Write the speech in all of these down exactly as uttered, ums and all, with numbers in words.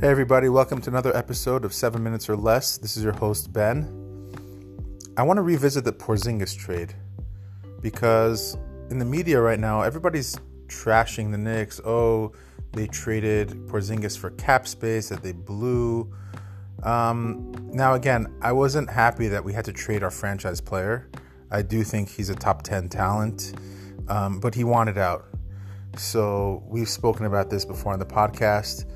Hey everybody, welcome to another episode of seven Minutes or Less. This is your host, Ben. I want to revisit the Porzingis trade because in the media right now, everybody's trashing the Knicks. Oh, they traded Porzingis for cap space that they blew. Um, now again, I wasn't happy that we had to trade our franchise player. I do think he's a top ten talent, um, but he wanted out. So we've spoken about this before on the podcast.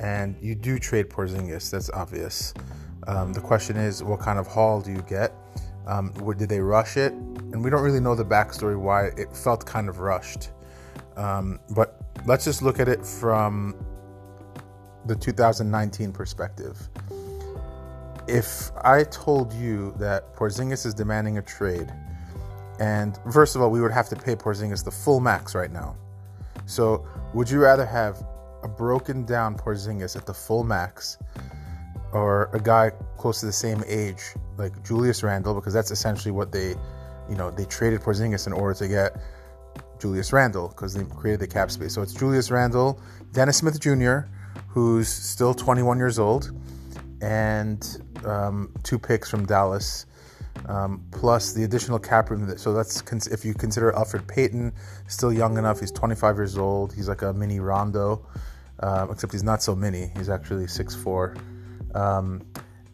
And you do trade Porzingis, that's obvious. Um, the question is, what kind of haul do you get? Um, what, did they rush it? And we don't really know the backstory why it felt kind of rushed. Um, but let's just look at it from the two thousand nineteen perspective. If I told you that Porzingis is demanding a trade, and first of all, we would have to pay Porzingis the full max right now. So would you rather have a broken down Porzingis at the full max, or a guy close to the same age like Julius Randle, because that's essentially what they, you know, they traded Porzingis in order to get Julius Randle because they created the cap space. So it's Julius Randle, Dennis Smith Junior, who's still twenty-one years old, and um, two picks from Dallas, um, plus the additional cap room. That, so that's if you consider Elfrid Payton still young enough. He's twenty-five years old. He's like a mini Rondo. Um, except he's not so mini. He's actually six foot four. Um,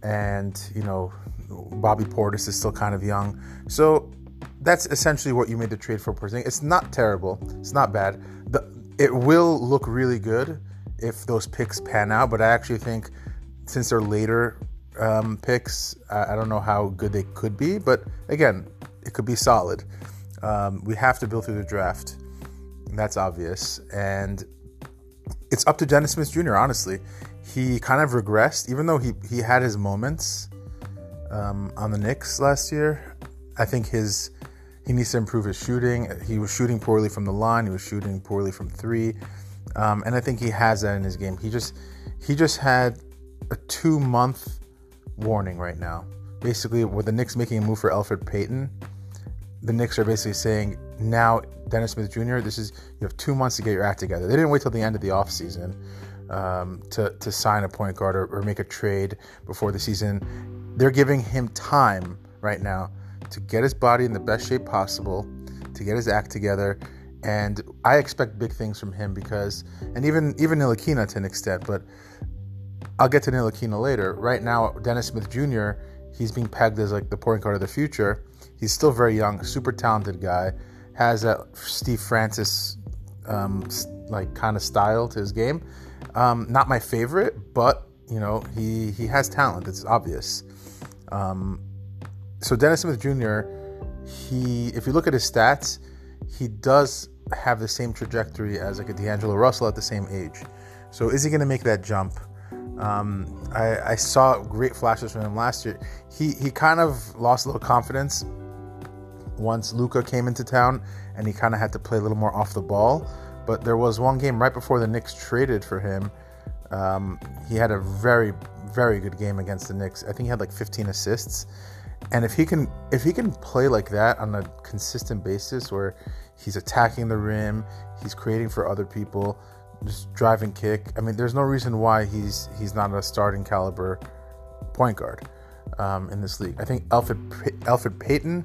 and, you know, Bobby Portis is still kind of young. So that's essentially what you made the trade for Porzingis. It's not terrible. It's not bad. The, it will look really good if those picks pan out. But I actually think since they're later um, picks, I, I don't know how good they could be. But, again, it could be solid. Um, we have to build through the draft. And that's obvious. And it's up to Dennis Smith Junior, honestly. He kind of regressed, even though he, he had his moments um, on the Knicks last year. I think his he needs to improve his shooting. He was shooting poorly from the line. He was shooting poorly from three. Um, and I think he has that in his game. He just he just had a two-month warning right now. Basically, with the Knicks making a move for Elfrid Payton, the Knicks are basically saying, now, Dennis Smith Junior, this is you have two months to get your act together. They didn't wait till the end of the offseason um, to, to sign a point guard or, or make a trade before the season. They're giving him time right now to get his body in the best shape possible, to get his act together. And I expect big things from him because, and even, even Ntilikina to an extent, but I'll get to Ntilikina later. Right now, Dennis Smith Junior, he's being pegged as like the point guard of the future. He's still very young, super talented guy. Has a Steve Francis um, like kind of style to his game. Um, not my favorite, but you know he he has talent. It's obvious. Um, so Dennis Smith Junior, he if you look at his stats, he does have the same trajectory as like a D'Angelo Russell at the same age. So is he going to make that jump? Um, I, I saw great flashes from him last year. He he kind of lost a little confidence once Luka came into town, and he kind of had to play a little more off the ball. But there was one game right before the Knicks traded for him. Um, he had a very, very good game against the Knicks. I think he had like fifteen assists. And if he can, if he can play like that on a consistent basis, where he's attacking the rim, he's creating for other people, just drive and kick. I mean, there's no reason why he's he's not a starting caliber point guard um, in this league. I think Elfrid Elfrid Payton.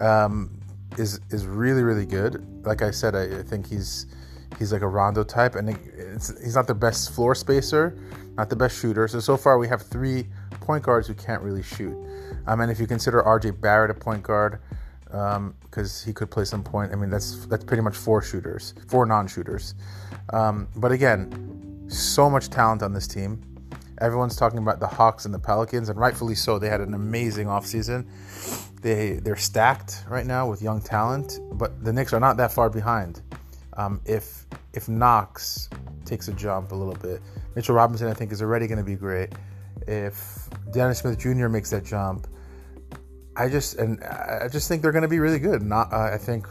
Um, is is really really good. Like I said, I, I think he's he's like a Rondo type, and it's, he's not the best floor spacer, not the best shooter. So so far we have three point guards who can't really shoot. Um, and if you consider R J Barrett a point guard, because um, he could play some point, I mean that's that's pretty much four shooters, four non-shooters. Um, but again, so much talent on this team. Everyone's talking about the Hawks and the Pelicans, and rightfully so. They had an amazing offseason. They, they're stacked right now with young talent, but the Knicks are not that far behind. Um, if if Knox takes a jump a little bit, Mitchell Robinson, I think, is already going to be great. If Dennis Smith Junior makes that jump, I just and I just think they're going to be really good. Not uh, I think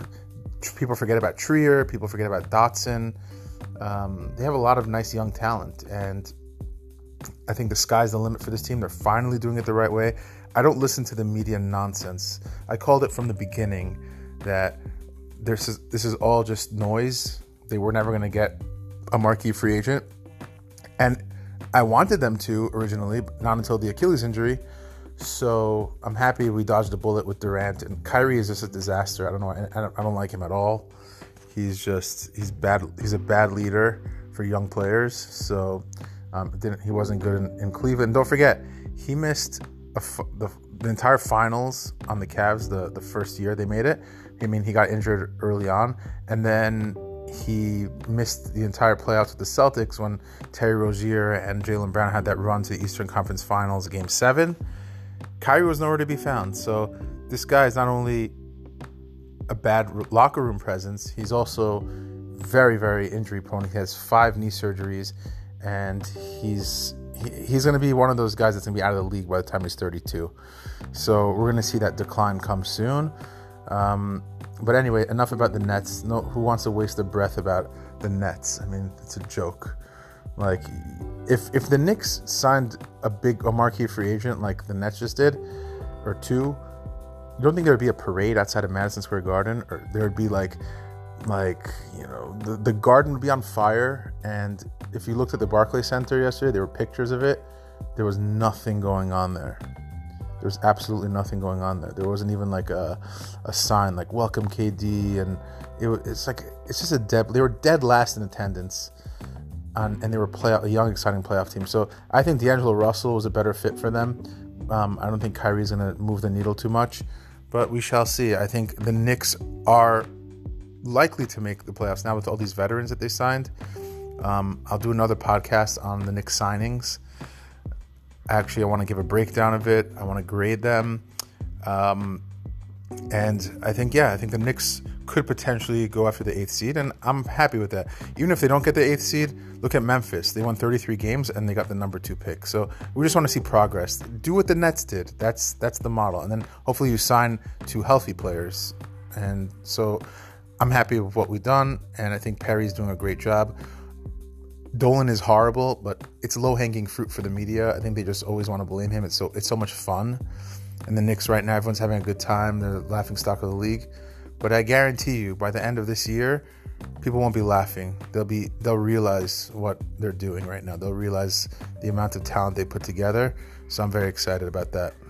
people forget about Trier. People forget about Dotson. Um, they have a lot of nice young talent, and I think the sky's the limit for this team. They're finally doing it the right way. I don't listen to the media nonsense. I called it from the beginning that this is, this is all just noise. They were never going to get a marquee free agent. And I wanted them to originally, but not until the Achilles injury. So I'm happy we dodged a bullet with Durant. And Kyrie is just a disaster. I don't know. I don't, I don't like him at all. He's just he's bad. He's a bad leader for young players. So um, didn't he wasn't good in, in Cleveland. Don't forget, he missed a, the, the entire finals on the Cavs the, the first year they made it. I mean, he got injured early on, and then he missed the entire playoffs with the Celtics when Terry Rozier and Jaylen Brown had that run to the Eastern Conference Finals, Game Seven. Kyrie was nowhere to be found. So this guy is not only a bad locker room presence, he's also very, very injury prone. He has five knee surgeries, and he's he, he's going to be one of those guys that's going to be out of the league by the time he's thirty-two. So we're going to see that decline come soon. Um, but anyway, enough about the Nets. No, who wants to waste their breath about the Nets? I mean, it's a joke. Like, if if the Knicks signed a big a marquee free agent like the Nets just did, or two, you don't think there would be a parade outside of Madison Square Garden? Or there would be like, like you know, the, the garden would be on fire. And if you looked at the Barclays Center yesterday, there were pictures of it. There was nothing going on there. There was absolutely nothing going on there. There wasn't even like a, a sign like "Welcome K D," and it, it's like it's just a dead. They were dead last in attendance, and, and they were playoff, a young, exciting playoff team. So I think D'Angelo Russell was a better fit for them. Um, I don't think Kyrie's going to move the needle too much, but we shall see. I think the Knicks are likely to make the playoffs now with all these veterans that they signed. Um, I'll do another podcast on the Knicks signings. Actually, I want to give a breakdown of it. I want to grade them. Um, and I think, yeah, I think the Knicks could potentially go after the eighth seed, and I'm happy with that. Even if they don't get the eighth seed, look at Memphis. They won thirty-three games, and they got the number two pick. So we just want to see progress. Do what the Nets did. That's that's the model. And then hopefully you sign two healthy players. And so I'm happy with what we've done, and I think Perry's doing a great job. Dolan is horrible, but it's low-hanging fruit for the media. I think they just always want to blame him. It's so it's so much fun. And the Knicks right now, everyone's having a good time. They're the laughingstock of the league. But I guarantee you, by the end of this year, people won't be laughing. They'll be they'll realize what they're doing right now. They'll realize the amount of talent they put together. So I'm very excited about that.